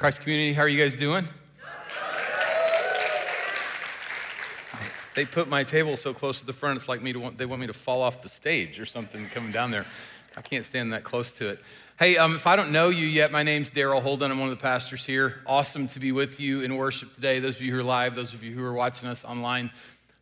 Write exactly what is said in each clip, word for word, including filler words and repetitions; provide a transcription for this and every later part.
Christ community, how are you guys doing? They put my table so close to the front, it's like me to want, they want me to fall off the stage or something coming down there. I can't stand that close to it. Hey, um, if I don't know you yet, my name's Daryl Holden. I'm one of the pastors here. Awesome to be with you in worship today. Those of you who are live, those of you who are watching us online.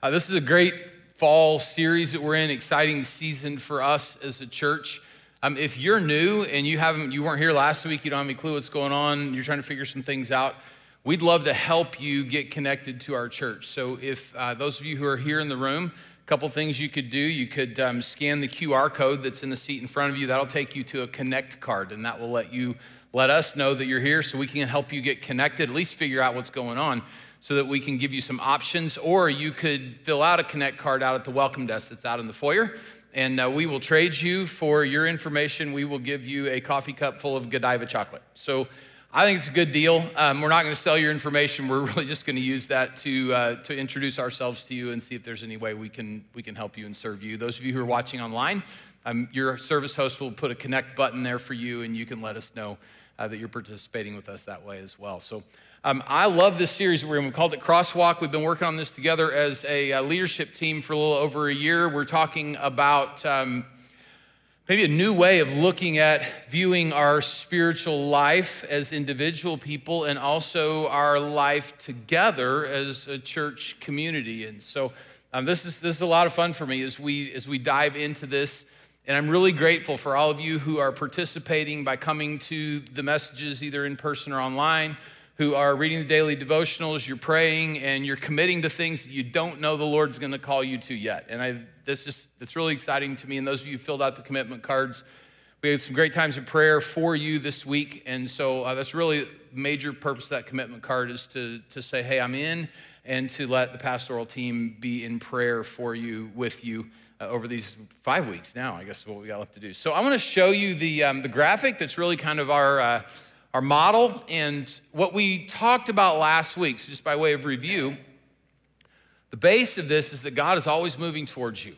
Uh, this is a great fall series that we're in, exciting season for us as a church. Um, if you're new and you haven't, you weren't here last week, you don't have any clue what's going on, you're trying to figure some things out, we'd love to help you get connected to our church. So if uh, those of you who are here in the room, a couple things you could do. You could um, scan the Q R code that's in the seat in front of you. That'll take you to a Connect card, and that will let you let us know that you're here so we can help you get connected, at least figure out what's going on so that we can give you some options. Or you could fill out a Connect card out at the welcome desk that's out in the foyer. And uh, we will trade you for your information. We will give you a coffee cup full of Godiva chocolate. So I think it's a good deal. Um, we're not going to sell your information. We're really just going to use that to uh, to introduce ourselves to you and see if there's any way we can we can help you and serve you. Those of you who are watching online, um, your service host will put a connect button there for you, and you can let us know uh, that you're participating with us that way as well. So um, I love this series we're in. We called it Crosswalk. We've been working on this together as a uh, leadership team for a little over a year. We're talking about Um, Maybe a new way of looking at viewing our spiritual life as individual people and also our life together as a church community. And so um, this is this is a lot of fun for me as we as we dive into this. And I'm really grateful for all of you who are participating by coming to the messages either in person or online, who are reading the daily devotionals, you're praying, and you're committing to things that you don't know the Lord's gonna call you to yet. And I This is, it's really exciting to me. And those of you who filled out the commitment cards, we had some great times of prayer for you this week. And so uh, that's really major purpose of that commitment card is to, to say, hey, I'm in, and to let the pastoral team be in prayer for you, with you, uh, over these five weeks now, I guess is what we got left to do. So I want to show you the, um, the graphic that's really kind of our, uh, our model. And what we talked about last week, so just by way of review, the base of this is that God is always moving towards you.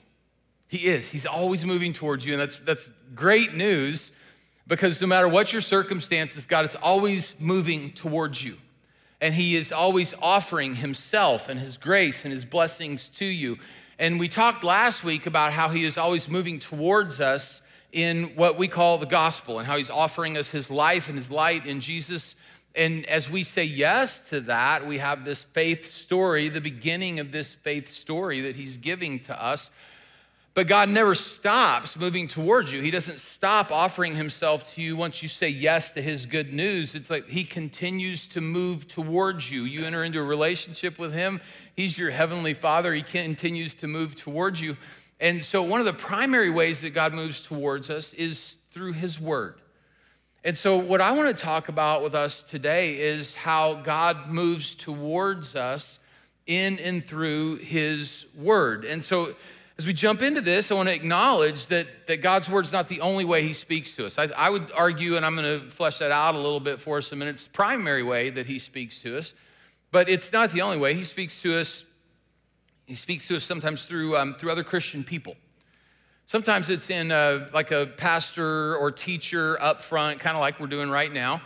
He is. He's always moving towards you. And that's, that's great news, because no matter what your circumstances, God is always moving towards you. And he is always offering himself and his grace and his blessings to you. And we talked last week about how he is always moving towards us in what we call the gospel, and how he's offering us his life and his light in Jesus. And as we say yes to that, we have this faith story, the beginning of this faith story that he's giving to us. But God never stops moving towards you. He doesn't stop offering himself to you once you say yes to his good news. It's like he continues to move towards you. You enter into a relationship with him. He's your heavenly father. He continues to move towards you. And so one of the primary ways that God moves towards us is through his word. And so what I want to talk about with us today is how God moves towards us in and through his word. And so as we jump into this, I want to acknowledge that, that God's word's not the only way he speaks to us. I, I would argue, and I'm going to flesh that out a little bit for us in a minute, it's the primary way that he speaks to us, but it's not the only way. He speaks to us, he speaks to us sometimes through, um, through other Christian people. Sometimes it's in a, like a pastor or teacher up front, kind of like we're doing right now.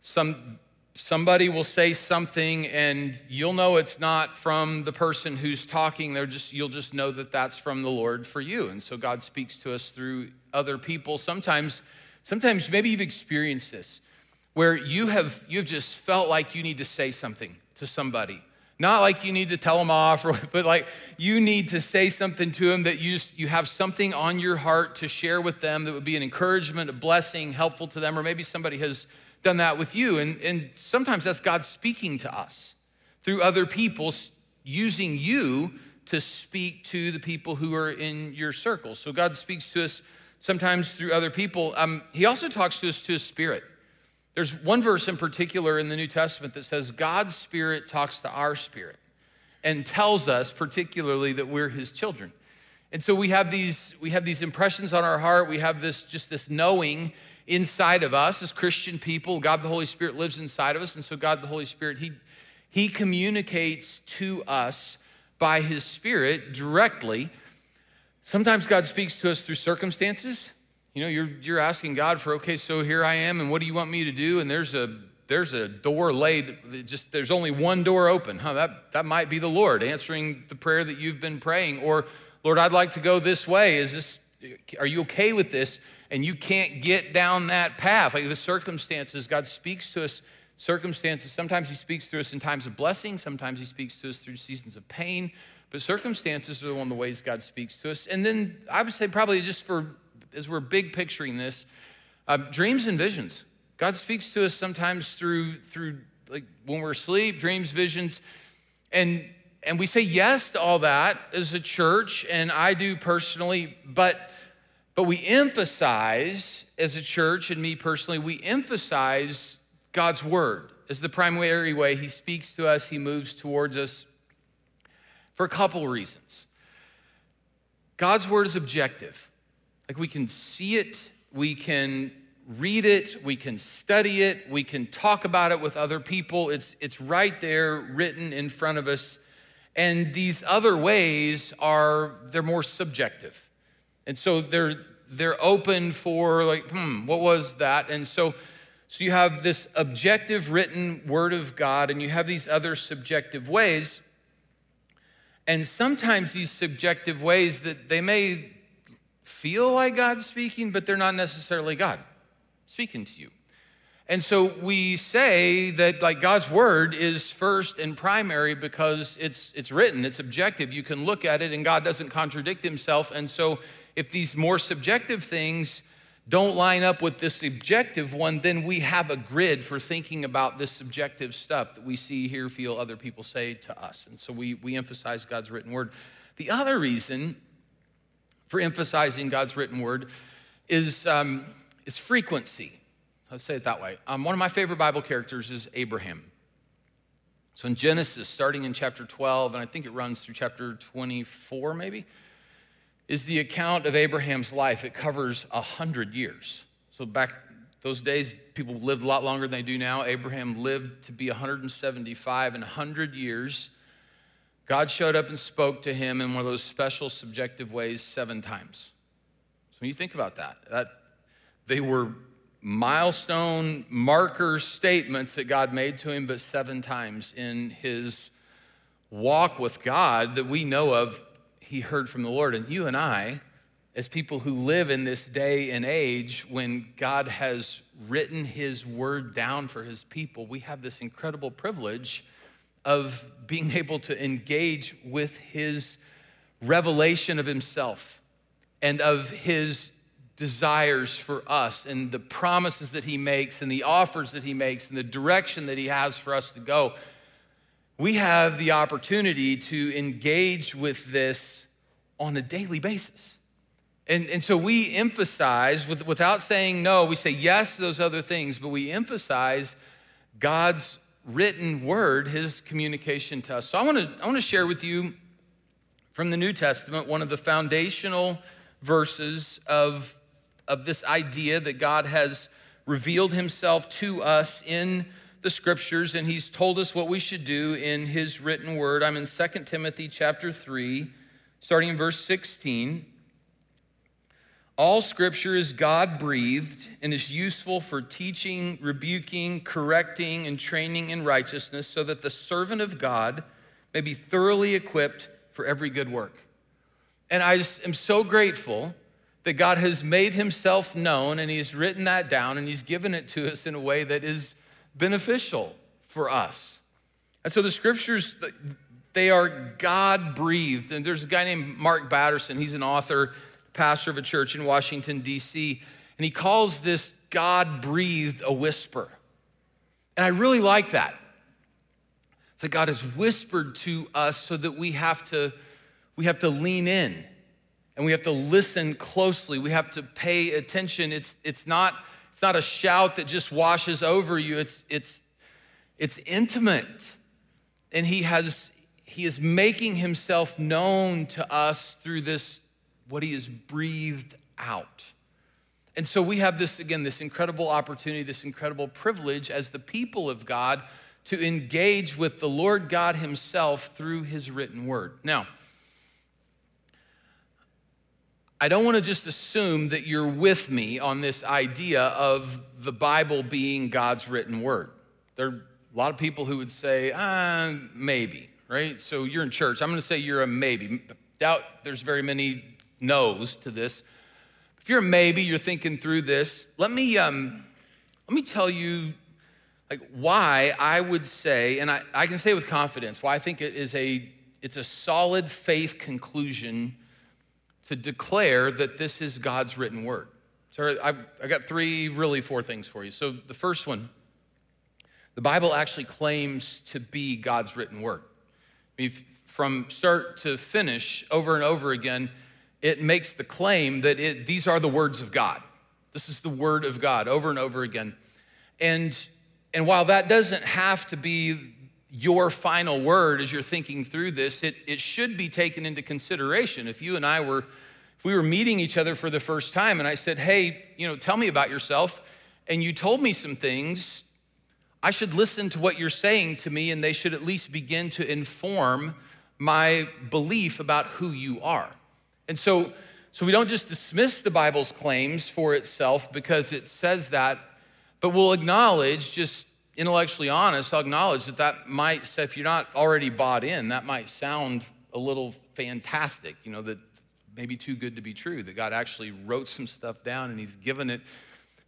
Some, somebody will say something and you'll know it's not from the person who's talking. They're just, you'll just know that that's from the Lord for you. And so God speaks to us through other people. Sometimes, sometimes maybe you've experienced this, where you have, you've just felt like you need to say something to somebody. Not like you need to tell them off, but like you need to say something to them, that you just, you have something on your heart to share with them that would be an encouragement, a blessing, helpful to them, or maybe somebody has done that with you. And, and sometimes that's God speaking to us through other people, using you to speak to the people who are in your circle. So God speaks to us sometimes through other people. Um, he also talks to us to his spirit. There's one verse in particular in the New Testament that says God's spirit talks to our spirit and tells us particularly that we're his children. And so we have these, we have these impressions on our heart. We have this, just this knowing inside of us as Christian people. God the Holy Spirit lives inside of us. And so God the Holy Spirit, he, he communicates to us by his spirit directly. Sometimes God speaks to us through circumstances. You know, you're, you're asking God for, okay, so here I am, and what do you want me to do? And there's a, there's a door laid, just there's only one door open. Huh, that, that might be the Lord answering the prayer that you've been praying. Or, Lord, I'd like to go this way. Is this, are you okay with this? And you can't get down that path. Like the circumstances, God speaks to us. Circumstances, sometimes he speaks to us in times of blessing. Sometimes he speaks to us through seasons of pain. But circumstances are one of the ways God speaks to us. And then I would say probably just for, as we're big picturing this, uh, dreams and visions. God speaks to us sometimes through, through like when we're asleep, dreams, visions, and, and we say yes to all that as a church, and I do personally, but, but we emphasize as a church, and me personally, we emphasize God's word as the primary way he speaks to us, he moves towards us for a couple reasons. God's word is objective. Like we can see it, we can read it, we can study it, we can talk about it with other people. It's, it's right there written in front of us. And these other ways are, they're more subjective. And so they're, they're open for like, hmm, what was that? And so, so you have this objective written word of God and you have these other subjective ways. And sometimes these subjective ways that they may feel like God's speaking, but they're not necessarily God speaking to you. And so we say that like God's word is first and primary because it's, it's written, it's objective. You can look at it and God doesn't contradict himself. And so if these more subjective things don't line up with this objective one, then we have a grid for thinking about this subjective stuff that we see, hear, feel other people say to us. And so we, we emphasize God's written word. The other reason for emphasizing God's written word is, um, is frequency. Let's say it that way. Um, one of my favorite Bible characters is Abraham. So in Genesis, starting in chapter twelve, and I think it runs through chapter twenty-four maybe, is the account of Abraham's life. It covers one hundred years. So back those days, people lived a lot longer than they do now. Abraham lived to be one hundred seventy-five. In one hundred years, God showed up and spoke to him in one of those special subjective ways seven times. So when you think about that, that they were milestone marker statements that God made to him, but seven times in his walk with God that we know of, he heard from the Lord. And you and I, as people who live in this day and age when God has written his word down for his people, we have this incredible privilege of being able to engage with his revelation of himself and of his desires for us and the promises that he makes and the offers that he makes and the direction that he has for us to go. We have the opportunity to engage with this on a daily basis. And, and so we emphasize, with, without saying no, we say yes to those other things, but we emphasize God's written word, his communication to us. So I want to I want to share with you from the New Testament one of the foundational verses of, of this idea that God has revealed himself to us in the scriptures, and he's told us what we should do in his written word. I'm in Second Timothy chapter three, starting in verse sixteen. All scripture is God-breathed and is useful for teaching, rebuking, correcting, and training in righteousness, so that the servant of God may be thoroughly equipped for every good work. And I just am so grateful that God has made himself known, and he's written that down, and he's given it to us in a way that is beneficial for us. And so the scriptures, they are God-breathed. And there's a guy named Mark Batterson. He's an author, pastor of a church in Washington, D C, and he calls this God-breathed a whisper. And I really like that. That God has whispered to us so that we have to, we have to lean in and we have to listen closely. We have to pay attention. It's, it's not... It's not a shout that just washes over you. It's, it's, it's intimate. And he has, he is making himself known to us through this, what he has breathed out. And so we have this, again, this incredible opportunity, this incredible privilege as the people of God to engage with the Lord God himself through his written word. Now, I don't want to just assume that you're with me on this idea of the Bible being God's written word. There are a lot of people who would say, ah, maybe, right? So you're in church. I'm going to say you're a maybe. Doubt there's very many no's to this. If you're a maybe, you're thinking through this. Let me, um, let me tell you like why I would say, and I, I can say with confidence, why I think it is a, it's a solid faith conclusion to declare that this is God's written word. So I, I got three, really four things for you. So the first one, the Bible actually claims to be God's written word. I mean, from start to finish, over and over again, it makes the claim that it, these are the words of God. This is the word of God over and over again. And, and while that doesn't have to be your final word as you're thinking through this, it, it should be taken into consideration. If you and I were, if we were meeting each other for the first time and I said, hey, you know, tell me about yourself, and you told me some things, I should listen to what you're saying to me and they should at least begin to inform my belief about who you are. And so, so we don't just dismiss the Bible's claims for itself because it says that, but we'll acknowledge, just intellectually honest, I'll acknowledge that that might, so if you're not already bought in, that might sound a little fantastic, you know, that maybe too good to be true, that God actually wrote some stuff down and he's given it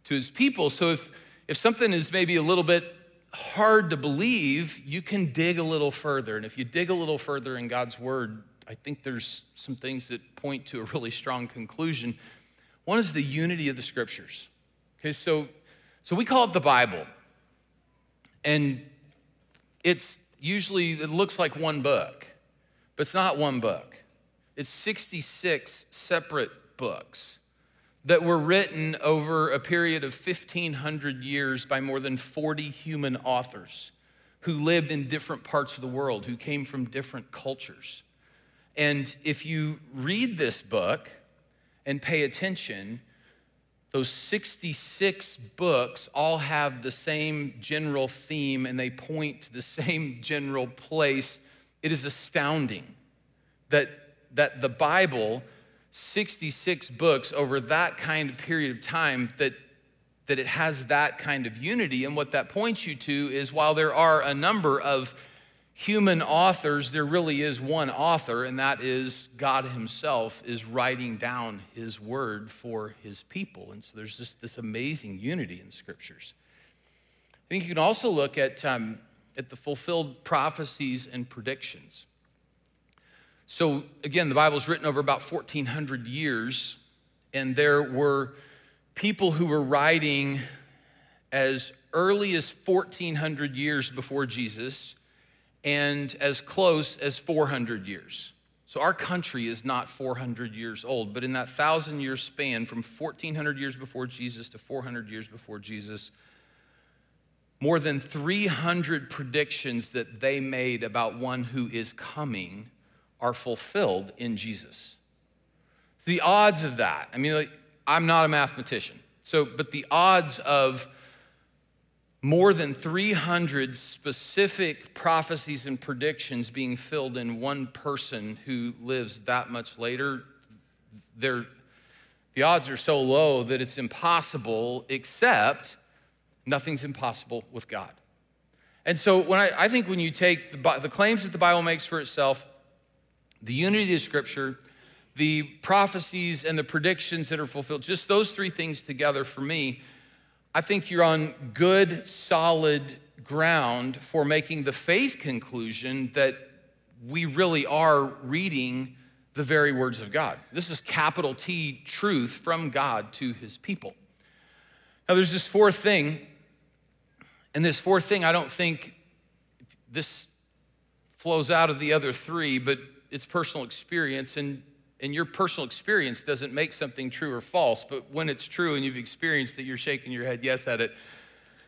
to his people. So if, if something is maybe a little bit hard to believe, you can dig a little further. And if you dig a little further in God's word, I think there's some things that point to a really strong conclusion. One is the unity of the scriptures. Okay, so, so we call it the Bible. And it's usually, it looks like one book, but it's not one book. It's sixty-six separate books that were written over a period of fifteen hundred years by more than forty human authors who lived in different parts of the world, who came from different cultures. And if you read this book and pay attention, those sixty-six books all have the same general theme and they point to the same general place. It is astounding that, that the Bible, sixty-six books over that kind of period of time, that, that it has that kind of unity. And what that points you to is while there are a number of human authors, there really is one author, and that is God himself is writing down his word for his people. And so there's just this amazing unity in the scriptures. I think you can also look at, um, at the fulfilled prophecies and predictions. So again, the Bible's written over about fourteen hundred years, and there were people who were writing as early as fourteen hundred years before Jesus, and as close as four hundred years. So our country is not four hundred years old, but in that thousand year span from fourteen hundred years before Jesus to four hundred years before Jesus, more than three hundred predictions that they made about one who is coming are fulfilled in Jesus. The odds of that, I mean, like, I'm not a mathematician, so, but the odds of more than three hundred specific prophecies and predictions being filled in one person who lives that much later, the odds are so low that it's impossible, except nothing's impossible with God. And so when I, I think when you take the, the claims that the Bible makes for itself, the unity of Scripture, the prophecies and the predictions that are fulfilled, just those three things together for me, I think you're on good, solid ground for making the faith conclusion that we really are reading the very words of God. This is capital T truth from God to his people. Now there's this fourth thing, and this fourth thing, I don't think this flows out of the other three, but it's personal experience, and And your personal experience doesn't make something true or false, but when it's true and you've experienced it, you're shaking your head yes at it.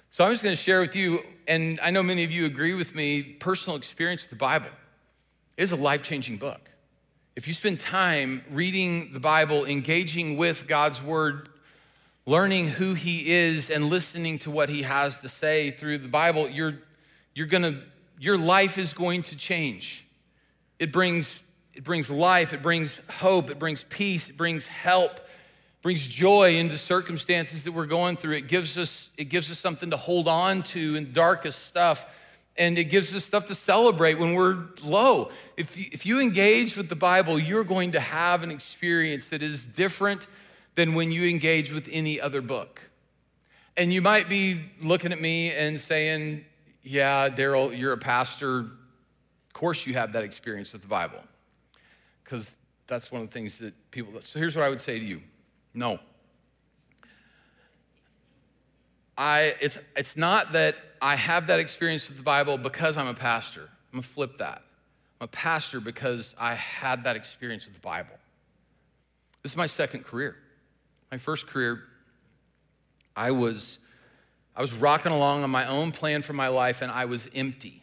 So I'm just going to share with you, and I know many of you agree with me, personal experience of the Bible is a life-changing book. If you spend time reading the Bible, engaging with God's word, learning who he is and listening to what he has to say through the Bible, you're, you're gonna, your life is going to change. It brings It brings life, it brings hope, it brings peace, it brings help, brings joy into the circumstances that we're going through. It gives us, it gives us something to hold on to in the darkest stuff. And it gives us stuff to celebrate when we're low. If you, if you engage with the Bible, you're going to have an experience that is different than when you engage with any other book. And you might be looking at me and saying, yeah, Daryl, you're a pastor. Of course you have that experience with the Bible. Because that's one of the things that people do. So here's what I would say to you. No. I, it's, it's not that I have that experience with the Bible because I'm a pastor. I'm gonna flip that. I'm a pastor because I had that experience with the Bible. This is my second career. My first career, I was, I was rocking along on my own plan for my life, and I was empty.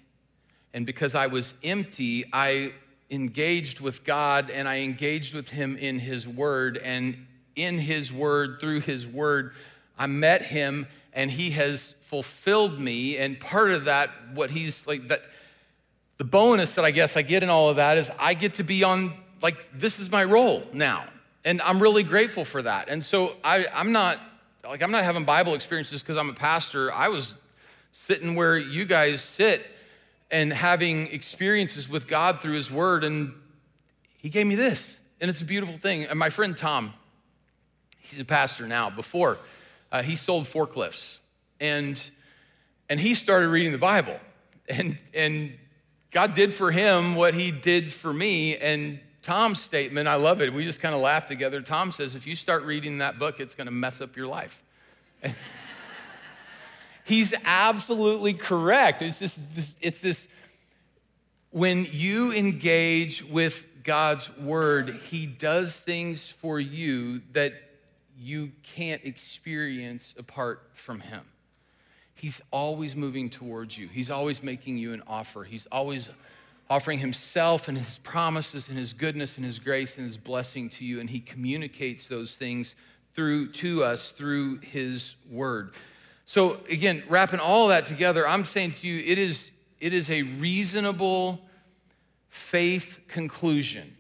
And because I was empty, I engaged with God, and I engaged with him in his word, and in his word, through his word, I met him, and he has fulfilled me. And part of that, what he's like, that the bonus that I guess I get in all of that is I get to be on, like, this is my role now. And I'm really grateful for that. And so I, I'm not, like, I'm not having Bible experiences because I'm a pastor. I was sitting where you guys sit and having experiences with God through his word. And he gave me this, and it's a beautiful thing. And my friend Tom, he's a pastor now. Before, Uh, he sold forklifts, and and he started reading the Bible, and and God did for him what he did for me. And Tom's statement, I love it. We just kind of laughed together. Tom says, if you start reading that book, it's going to mess up your life. And he's absolutely correct. It's this, this, it's this, when you engage with God's word, he does things for you that you can't experience apart from him. He's always moving towards you. He's always making you an offer. He's always offering himself and his promises and his goodness and his grace and his blessing to you, and he communicates those things through to us through his word. So again, wrapping all that together, I'm saying to you, it is, it is a reasonable faith conclusion.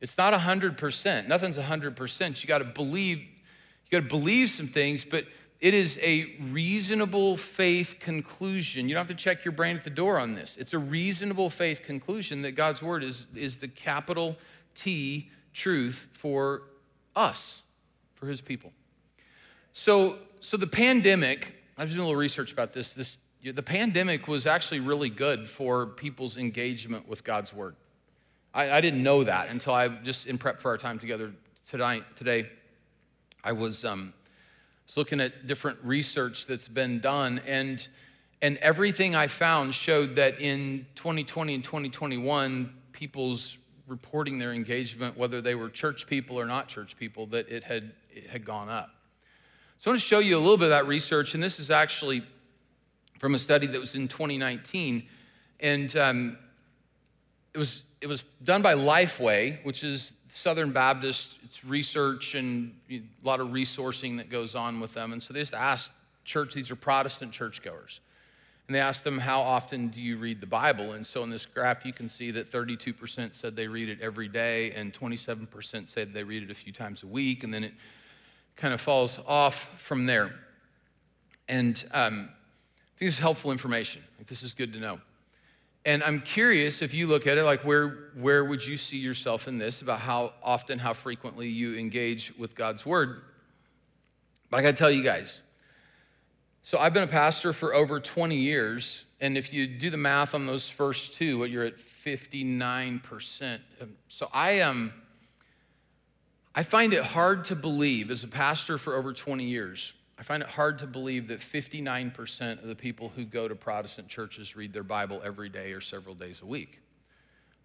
It's not one hundred percent. Nothing's one hundred percent. You got to believe You gotta believe some things, but it is a reasonable faith conclusion. You don't have to check your brain at the door on this. It's a reasonable faith conclusion that God's word is, is the capital T truth for us, for his people. So, so the pandemic, I was doing a little research about this. This, the pandemic was actually really good for people's engagement with God's word. I, I didn't know that until I just in prep for our time together tonight, today. I was, um, was looking at different research that's been done, and, and everything I found showed that in twenty twenty and twenty twenty-one, people's reporting their engagement, whether they were church people or not church people, that it had, it had gone up. So I want to show you a little bit of that research, and this is actually from a study that was in twenty nineteen, and um, it was, it was done by Lifeway, which is Southern Baptist. It's research and a lot of resourcing that goes on with them. And so they just asked church, these are Protestant churchgoers, and they asked them, how often do you read the Bible? And so in this graph, you can see that thirty-two percent said they read it every day, and twenty-seven percent said they read it a few times a week, and then it kind of falls off from there. And um, I think this is helpful information. Like, this is good to know. And I'm curious, if you look at it, like, where, where would you see yourself in this about how often, how frequently you engage with God's word? But I gotta tell you guys, so I've been a pastor for over twenty years, and if you do the math on those first two, you're at fifty-nine percent. So I, um, I find it hard to believe, as a pastor for over twenty years, I find it hard to believe that fifty-nine percent of the people who go to Protestant churches read their Bible every day or several days a week.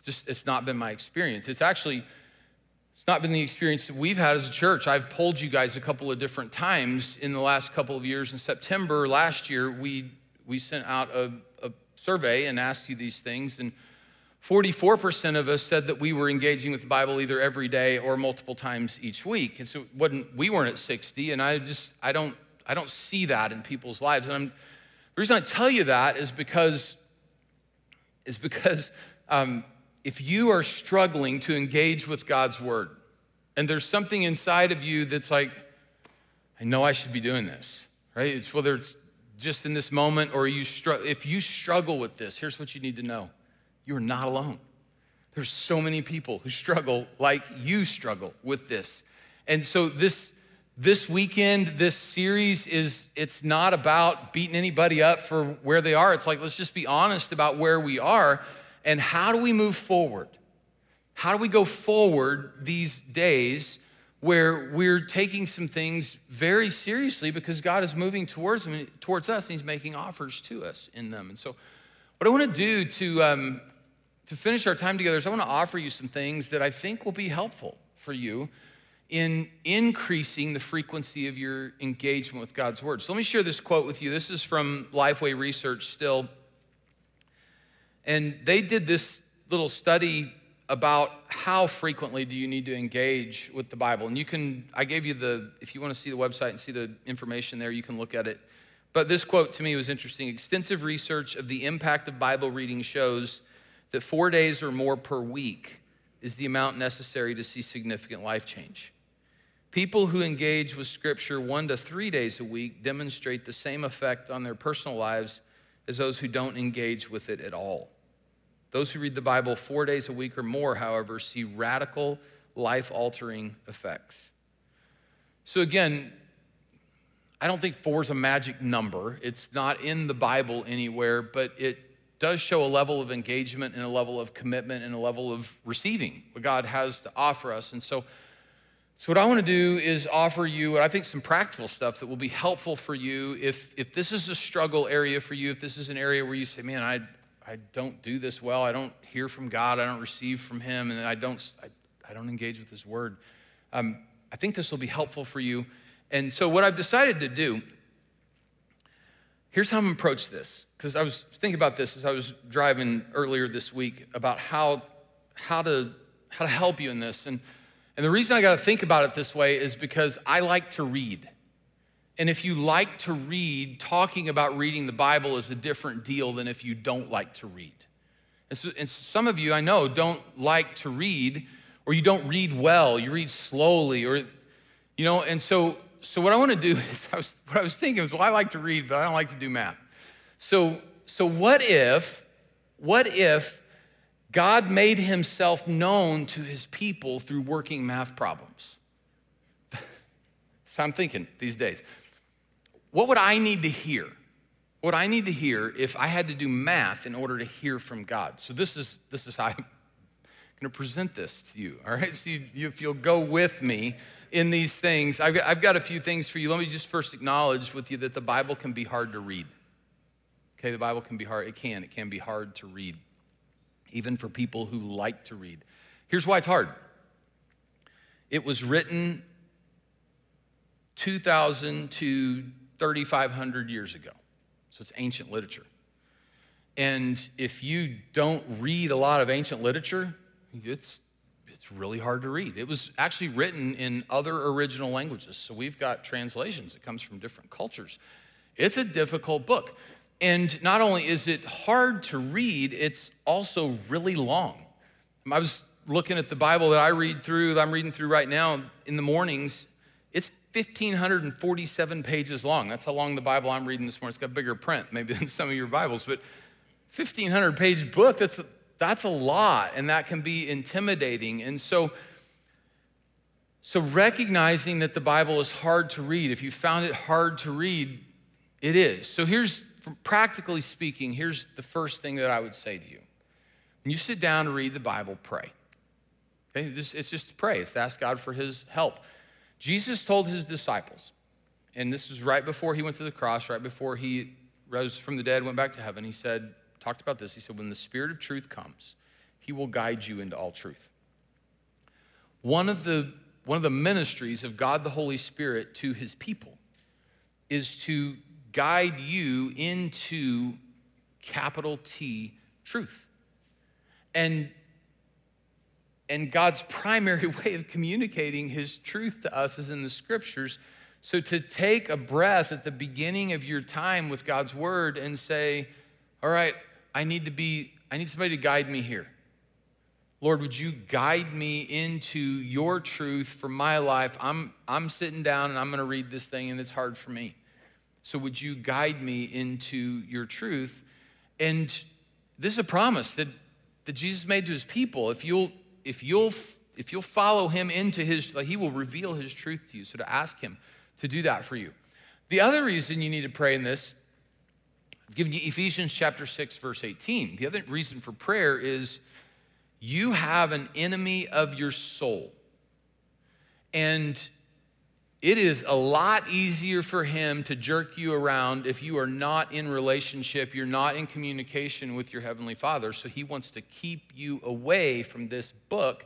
Just, it's not been my experience. It's actually, it's not been the experience that we've had as a church. I've polled you guys a couple of different times in the last couple of years. In September last year, we, we sent out a, a survey and asked you these things, and forty-four percent of us said that we were engaging with the Bible either every day or multiple times each week. And so it wasn't, we weren't at sixty, and I just, I don't, I don't see that in people's lives. And I'm, the reason I tell you that is because, is because um, if you are struggling to engage with God's word, and there's something inside of you that's like, I know I should be doing this, right? It's whether it's just in this moment or you struggle. If you struggle with this, here's what you need to know. You're not alone. There's so many people who struggle like you struggle with this. And so this, this weekend, this series is, it's not about beating anybody up for where they are. It's like, let's just be honest about where we are and how do we move forward? How do we go forward these days where we're taking some things very seriously because God is moving towards them, towards us, and he's making offers to us in them. And so what I wanna do to, um, to finish our time together is I wanna offer you some things that I think will be helpful for you in increasing the frequency of your engagement with God's word. So let me share this quote with you. This is from Lifeway Research still. And they did this little study about how frequently do you need to engage with the Bible. And you can, I gave you the, if you want to see the website and see the information there, you can look at it. But this quote to me was interesting. Extensive research of the impact of Bible reading shows that four days or more per week is the amount necessary to see significant life change. People who engage with Scripture one to three days a week demonstrate the same effect on their personal lives as those who don't engage with it at all. Those who read the Bible four days a week or more, however, see radical, life-altering effects. So again, I don't think four is a magic number. It's not in the Bible anywhere, but it does show a level of engagement and a level of commitment and a level of receiving what God has to offer us. And so, so what I wanna do is offer you, I think, some practical stuff that will be helpful for you if, if this is a struggle area for you, if this is an area where you say, man, I, I don't do this well. I don't hear from God. I don't receive from him. And I don't, I, I don't engage with his word. Um, I think this will be helpful for you. And so what I've decided to do, here's how I'm approach this. Because I was thinking about this as I was driving earlier this week about how, how, to, how to help you in this. And, and the reason I got to think about it this way is because I like to read. And if you like to read, talking about reading the Bible is a different deal than if you don't like to read. And, so, and some of you, I know, don't like to read, or you don't read well, you read slowly, or, you know, and so, so what I wanna do is, I was, what I was thinking was, well, I like to read, but I don't like to do math. So, so what if, what if God made himself known to his people through working math problems? So I'm thinking these days. What would I need to hear? What I need to hear if I had to do math in order to hear from God? So this is, this is how I'm gonna present this to you, all right? So you, you, if you'll go with me in these things, I've got, I've got a few things for you. Let me just first acknowledge with you that the Bible can be hard to read. Okay, the Bible can be hard, it can, it can be hard to read, even for people who like to read. Here's why it's hard. It was written two thousand to thirty-five hundred years ago. So it's ancient literature. And if you don't read a lot of ancient literature, it's, it's really hard to read. It was actually written in other original languages. So we've got translations that comes from different cultures. It's a difficult book. And not only is it hard to read, it's also really long. I was looking at the Bible that I read through, that I'm reading through right now in the mornings. It's one thousand five hundred forty-seven pages long. That's how long the Bible I'm reading this morning. It's got bigger print maybe than some of your Bibles, but fifteen hundred page book, that's a, that's a lot, and that can be intimidating. And so, so recognizing that the Bible is hard to read, if you found it hard to read, it is. So here's, practically speaking, here's the first thing that I would say to you. When you sit down to read the Bible, pray. Okay? It's just to pray. It's to ask God for his help. Jesus told his disciples, and this was right before he went to the cross, right before he rose from the dead, went back to heaven. He said, talked about this. He said, when the Spirit of truth comes, he will guide you into all truth. One of the, one of the ministries of God the Holy Spirit to his people is to guide you into capital T truth. And And God's primary way of communicating his truth to us is in the scriptures. So to take a breath at the beginning of your time with God's word and say, all right, I need to be, I need somebody to guide me here. Lord, would you guide me into your truth for my life? I'm, I'm sitting down and I'm gonna read this thing and it's hard for me. So would you guide me into your truth? And this is a promise that, that Jesus made to his people. If you'll, if you'll, if you'll follow him into his, like, he will reveal his truth to you. So to ask him to do that for you. The other reason you need to pray in this, I've given you Ephesians chapter six, verse eighteen. The other reason for prayer is you have an enemy of your soul. And it is a lot easier for him to jerk you around if you are not in relationship, you're not in communication with your Heavenly Father. So he wants to keep you away from this book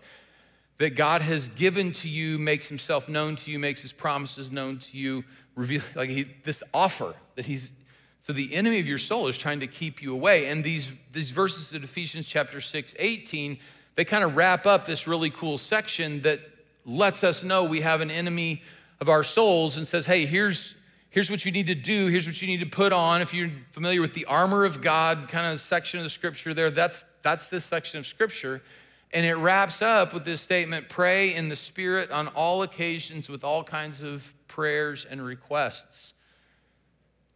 that God has given to you, makes himself known to you, makes his promises known to you, reveal, like he, this offer that he's, so the enemy of your soul is trying to keep you away. And these, these verses in Ephesians chapter six, eighteen, they kind of wrap up this really cool section that lets us know we have an enemy of our souls and says, hey, here's, here's what you need to do. Here's what you need to put on. If you're familiar with the armor of God kind of section of the scripture there, that's, that's this section of scripture. And it wraps up with this statement, pray in the Spirit on all occasions with all kinds of prayers and requests.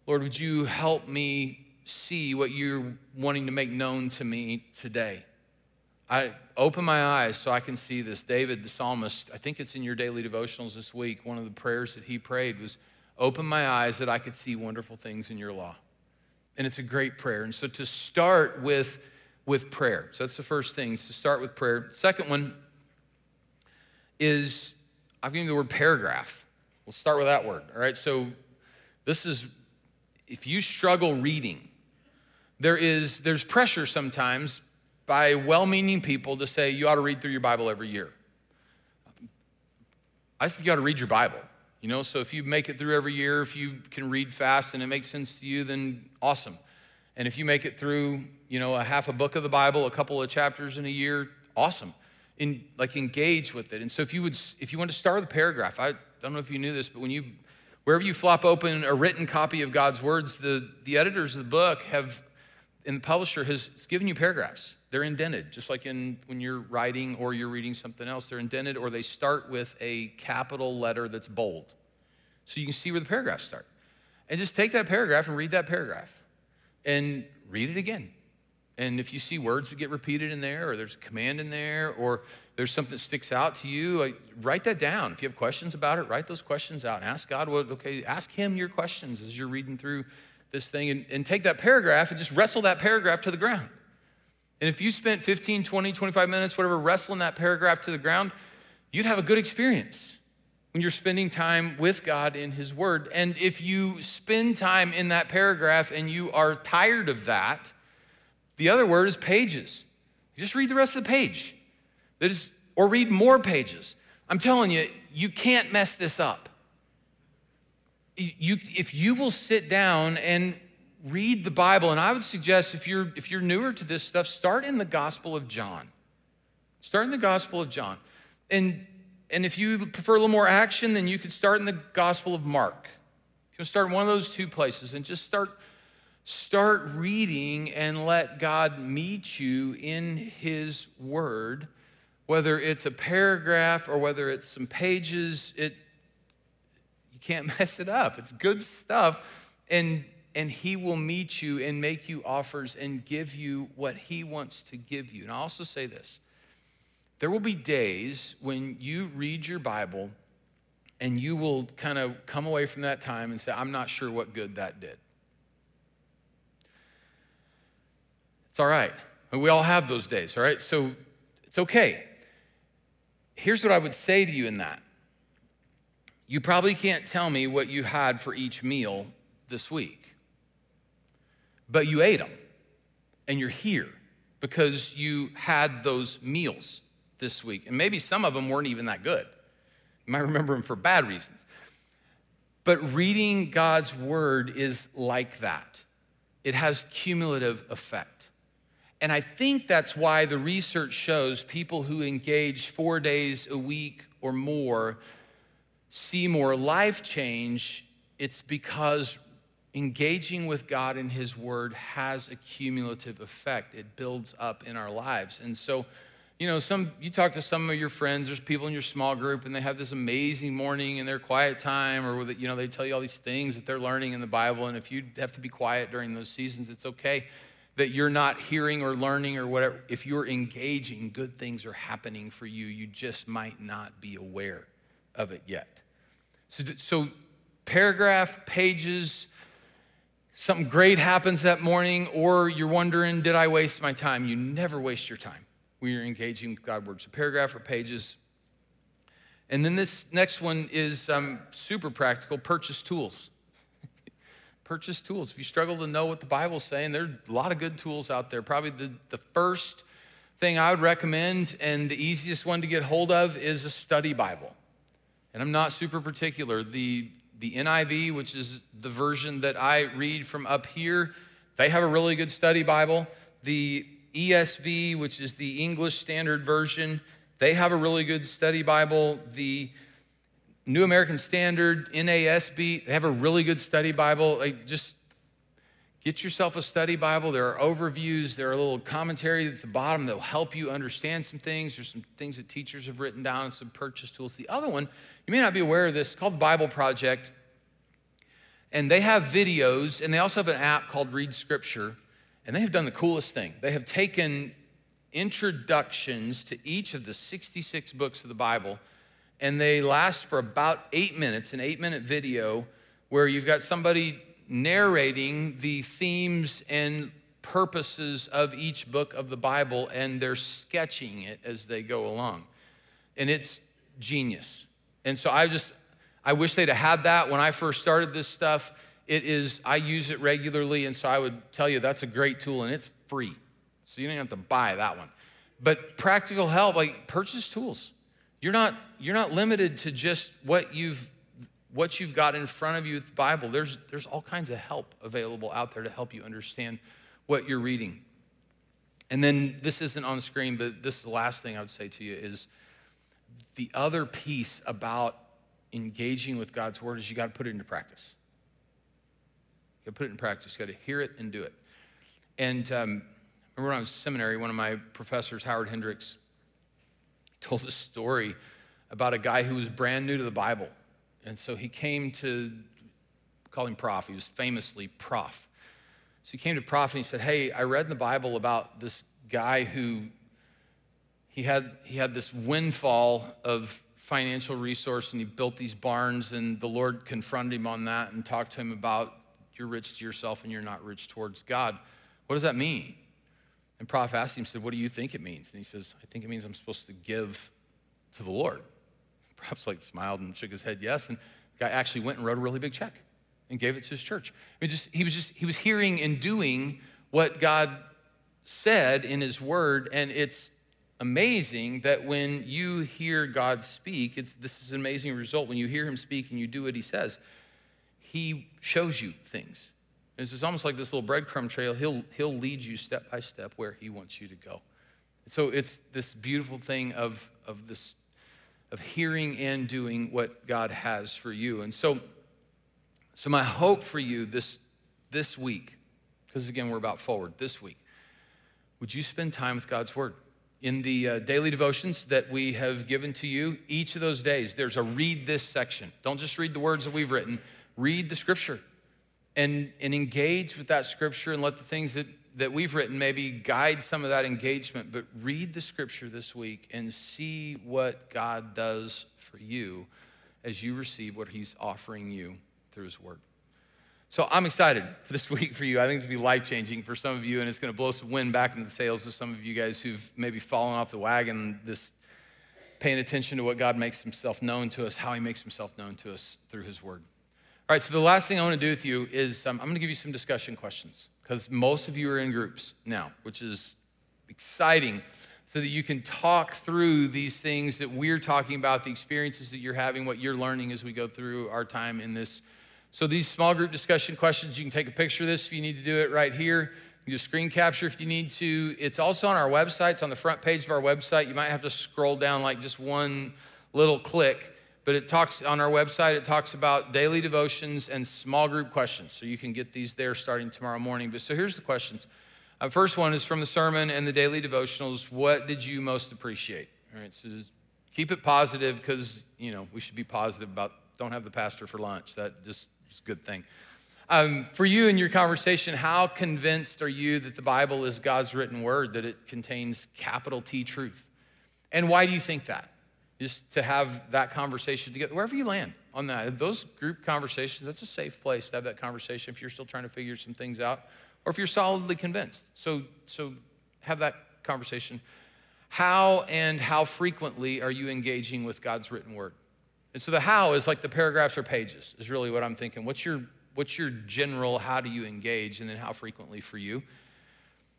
Lord, would you help me see what you're wanting to make known to me today? I open my eyes so I can see this. David, the psalmist, I think it's in your daily devotionals this week, one of the prayers that he prayed was, open my eyes that I could see wonderful things in your law. And it's a great prayer. And so to start with, with prayer. So that's the first thing, is to start with prayer. Second one is, I've given you the word paragraph. We'll start with that word, all right? So this is, if you struggle reading, there is, there's pressure sometimes by well-meaning people to say, you ought to read through your Bible every year. I think you ought to read your Bible, you know? So if you make it through every year, if you can read fast and it makes sense to you, then awesome. And if you make it through, you know, a half a book of the Bible, a couple of chapters in a year, awesome. And like engage with it. And so if you would, if you want to start with a paragraph, I don't know if you knew this, but when you, wherever you flop open a written copy of God's words, the, the editors of the book have, and the publisher has given you paragraphs. They're indented, just like in when you're writing or you're reading something else, they're indented, or they start with a capital letter that's bold. So you can see where the paragraphs start. And just take that paragraph and read that paragraph and read it again. And if you see words that get repeated in there, or there's a command in there, or there's something that sticks out to you, like, write that down. If you have questions about it, write those questions out and ask God what, okay, ask him your questions as you're reading through this thing, and, and take that paragraph and just wrestle that paragraph to the ground. And if you spent fifteen, twenty, twenty-five minutes, whatever, wrestling that paragraph to the ground, you'd have a good experience when you're spending time with God in his word. And if you spend time in that paragraph and you are tired of that, the other word is pages. You just read the rest of the page. There's, or read more pages. I'm telling you, you can't mess this up. You, if you will sit down and read the Bible, and I would suggest if you're, if you're newer to this stuff, start in the Gospel of John. Start in the Gospel of John. And, and if you prefer a little more action, then you could start in the Gospel of Mark. If you start in one of those two places and just start, start reading and let God meet you in his word, whether it's a paragraph or whether it's some pages, it, can't mess it up. It's good stuff. And, and he will meet you and make you offers and give you what he wants to give you. And I'll also say this. There will be days when you read your Bible and you will kind of come away from that time and say, I'm not sure what good that did. It's all right. We all have those days, all right? So it's okay. Here's what I would say to you in that. You probably can't tell me what you had for each meal this week, but you ate them and you're here because you had those meals this week. And maybe some of them weren't even that good. You might remember them for bad reasons. But reading God's word is like that. It has cumulative effect. And I think that's why the research shows people who engage four days a week or more see more life change. It's because engaging with God and his word has a cumulative effect. It builds up in our lives. And so, you know, some, you talk to some of your friends, there's people in your small group, and they have this amazing morning in their quiet time, or, you know, they tell you all these things that they're learning in the Bible, and if you have to be quiet during those seasons, it's okay that you're not hearing or learning or whatever. If you're engaging, good things are happening for you. You just might not be aware of it yet. So, so paragraph, pages, something great happens that morning, or you're wondering, did I waste my time? You never waste your time when you're engaging God's word. So paragraph or pages. And then this next one is um, super practical, purchase tools. Purchase tools. If you struggle to know what the Bible's saying, there are a lot of good tools out there. Probably the, the first thing I would recommend and the easiest one to get hold of is a study Bible. And I'm not super particular. The, the N I V, which is the version that I read from up here, they have a really good study Bible. The E S V, which is the English Standard Version, they have a really good study Bible. The New American Standard, N A S B, they have a really good study Bible. Like, just get yourself a study Bible. There are overviews. There are a little commentary at the bottom that will help you understand some things. There's some things that teachers have written down and some purchase tools. The other one, you may not be aware of this, it's called Bible Project. And they have videos, and they also have an app called Read Scripture. And they have done the coolest thing. They have taken introductions to each of the sixty-six books of the Bible, and they last for about eight minutes, an eight-minute video where you've got somebody narrating the themes and purposes of each book of the Bible, and they're sketching it as they go along. And it's genius. And so I just, I wish they'd have had that when I first started this stuff. It is, I use it regularly, and so I would tell you that's a great tool, and it's free. So you don't have to buy that one. But practical help, like purchase tools. You're not, you're not limited to just what you've, what you've got in front of you with the Bible. There's, there's all kinds of help available out there to help you understand what you're reading. And then this isn't on the screen, but this is the last thing I would say to you is the other piece about engaging with God's word is you got to put it into practice. You got to put it in practice. You got to hear it and do it. And um, remember when I was in seminary, one of my professors, Howard Hendricks, told a story about a guy who was brand new to the Bible. And so he came to, call him Prof. He was famously Prof. So he came to Prof and he said, hey, I read in the Bible about this guy who, he had, he had this windfall of financial resource and he built these barns, and the Lord confronted him on that and talked to him about you're rich to yourself and you're not rich towards God. What does that mean? And Prof asked him, said, what do you think it means? And he says, I think it means I'm supposed to give to the Lord. Prof's like smiled and shook his head yes. And the guy actually went and wrote a really big check and gave it to his church. I mean, just, he was just, he was hearing and doing what God said in his word. And it's amazing that when you hear God speak, it's, this is an amazing result. When you hear him speak and you do what he says, he shows you things. It's almost like this little breadcrumb trail. He'll, he'll lead you step by step where he wants you to go. So it's this beautiful thing of, of, this, of hearing and doing what God has for you. And so, so my hope for you this, this week, because again, we're about forward this week, would you spend time with God's word? In the uh, daily devotions that we have given to you, each of those days, there's a read this section. Don't just read the words that we've written. Read the scripture. And, and engage with that scripture and let the things that, that we've written maybe guide some of that engagement. But read the scripture this week and see what God does for you as you receive what he's offering you through his word. So I'm excited for this week for you. I think it's going to be life-changing for some of you, and it's going to blow some wind back into the sails of some of you guys who've maybe fallen off the wagon, this paying attention to what God makes himself known to us, how he makes himself known to us through his word. All right, so the last thing I want to do with you is um, I'm going to give you some discussion questions, because most of you are in groups now, which is exciting, so that you can talk through these things that we're talking about, the experiences that you're having, what you're learning as we go through our time in this. So these small group discussion questions, you can take a picture of this if you need to do it right here. You can do screen capture if you need to. It's also on our website. It's on the front page of our website. You might have to scroll down like just one little click. But it talks, on our website, it talks about daily devotions and small group questions. So you can get these there starting tomorrow morning. But so here's the questions. Uh, first one is from the sermon and the daily devotionals. What did you most appreciate? All right, so keep it positive because, you know, we should be positive about, don't have the pastor for lunch. That just is a good thing. Um, for you in your conversation, how convinced are you that the Bible is God's written word, that it contains capital T truth? And why do you think that? Just to have that conversation together, wherever you land on that. Those group conversations, that's a safe place to have that conversation if you're still trying to figure some things out or if you're solidly convinced. So, so have that conversation. How and how frequently are you engaging with God's written word? And so the how is like the paragraphs or pages is really what I'm thinking. What's your... What's your general, how do you engage, and then how frequently for you?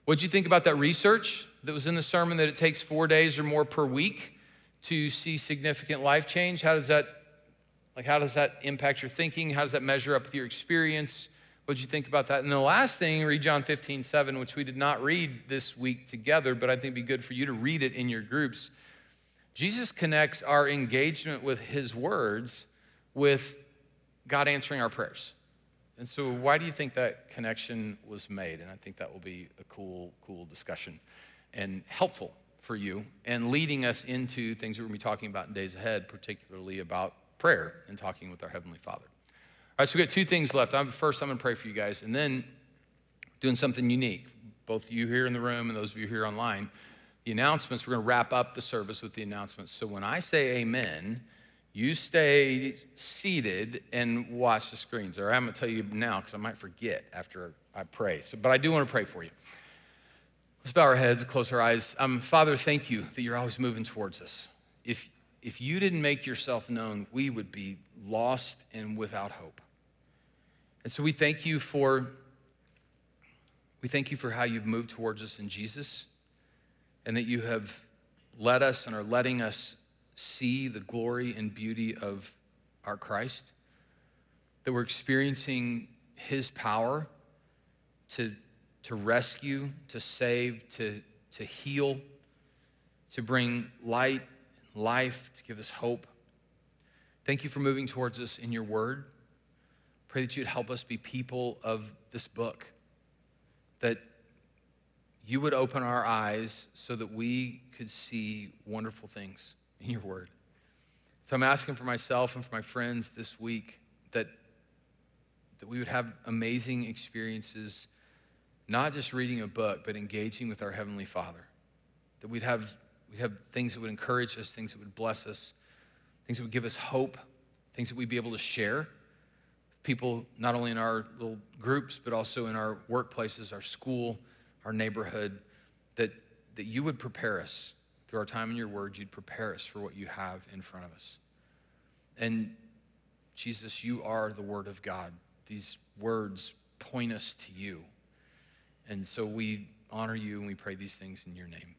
What'd you think about that research that was in the sermon that it takes four days or more per week to see significant life change? How does that, like, how does that impact your thinking? How does that measure up with your experience? What'd you think about that? And the last thing, read John fifteen seven, which we did not read this week together, but I think it'd be good for you to read it in your groups. Jesus connects our engagement with his words with God answering our prayers. And so why do you think that connection was made? And I think that will be a cool, cool discussion and helpful for you and leading us into things that we're going to be talking about in days ahead, particularly about prayer and talking with our Heavenly Father. All right, so we've got two things left. I'm, first, I'm going to pray for you guys, and then doing something unique, both you here in the room and those of you here online. The announcements, we're going to wrap up the service with the announcements. So when I say amen, you stay seated and watch the screens. Or I'm going to tell you now because I might forget after I pray. So, but I do want to pray for you. Let's bow our heads, close our eyes. Um, Father, thank you that you're always moving towards us. If, if you didn't make yourself known, we would be lost and without hope. And so we thank you for, we thank you for how you've moved towards us in Jesus and that you have led us and are letting us see the glory and beauty of our Christ, that we're experiencing his power to, to rescue, to save, to, to heal, to bring light, life, to give us hope. Thank you for moving towards us in your word. Pray that you'd help us be people of this book, that you would open our eyes so that we could see wonderful things in your word. So I'm asking for myself and for my friends this week that, that we would have amazing experiences, not just reading a book, but engaging with our Heavenly Father. That we'd have, we'd have things that would encourage us, things that would bless us, things that would give us hope, things that we'd be able to share with people, not only in our little groups, but also in our workplaces, our school, our neighborhood, that, that you would prepare us. Through our time in your word, you'd prepare us for what you have in front of us. And Jesus, you are the word of God. These words point us to you. And so we honor you and we pray these things in your name.